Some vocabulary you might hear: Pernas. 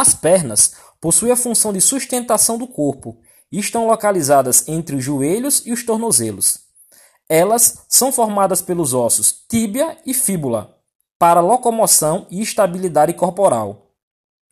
As pernas possuem a função de sustentação do corpo e estão localizadas entre os joelhos e os tornozelos. Elas são formadas pelos ossos tíbia e fíbula para locomoção e estabilidade corporal.